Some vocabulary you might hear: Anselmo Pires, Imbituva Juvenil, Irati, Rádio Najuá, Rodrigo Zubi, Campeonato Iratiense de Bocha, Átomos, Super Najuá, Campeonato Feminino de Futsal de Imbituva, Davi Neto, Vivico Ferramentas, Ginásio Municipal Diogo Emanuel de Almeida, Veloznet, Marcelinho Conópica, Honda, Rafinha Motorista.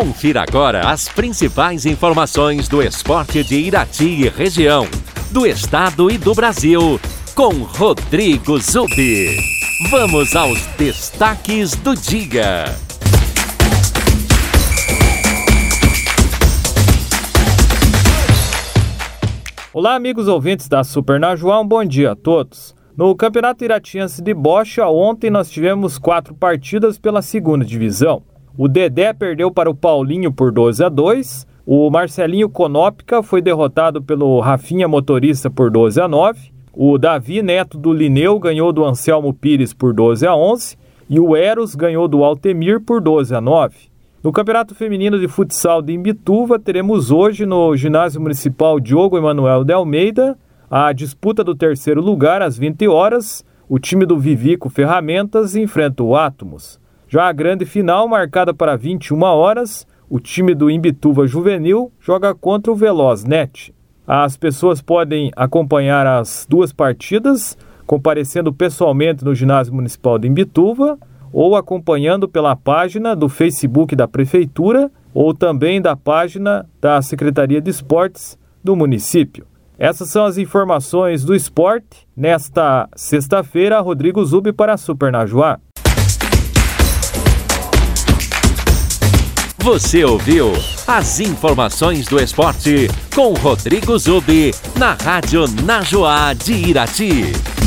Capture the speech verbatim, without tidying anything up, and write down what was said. Confira agora as principais informações do esporte de Irati e região, do estado e do Brasil, com Rodrigo Zubi. Vamos aos destaques do dia. Olá, amigos ouvintes da Super Najuá, um bom dia a todos. No Campeonato Iratiense de Bocha, ontem nós tivemos quatro partidas pela segunda divisão. O Dedé perdeu para o Paulinho por doze a dois. O Marcelinho Conópica foi derrotado pelo Rafinha Motorista por doze a nove. O Davi Neto do Lineu ganhou do Anselmo Pires por doze a onze. E o Eros ganhou do Altemir por doze a nove. No Campeonato Feminino de Futsal de Imbituva, teremos hoje no Ginásio Municipal Diogo Emanuel de Almeida a disputa do terceiro lugar às vinte horas. O time do Vivico Ferramentas enfrenta o Átomos. Já a grande final, marcada para vinte e uma horas, o time do Imbituva Juvenil joga contra o Veloznet. As pessoas podem acompanhar as duas partidas, comparecendo pessoalmente no Ginásio Municipal de Imbituva, ou acompanhando pela página do Facebook da Prefeitura, ou também da página da Secretaria de Esportes do município. Essas são as informações do esporte nesta sexta-feira. Rodrigo Zubi para a Super Najuá. Você ouviu as informações do esporte com Rodrigo Zubi na Rádio Najuá de Irati.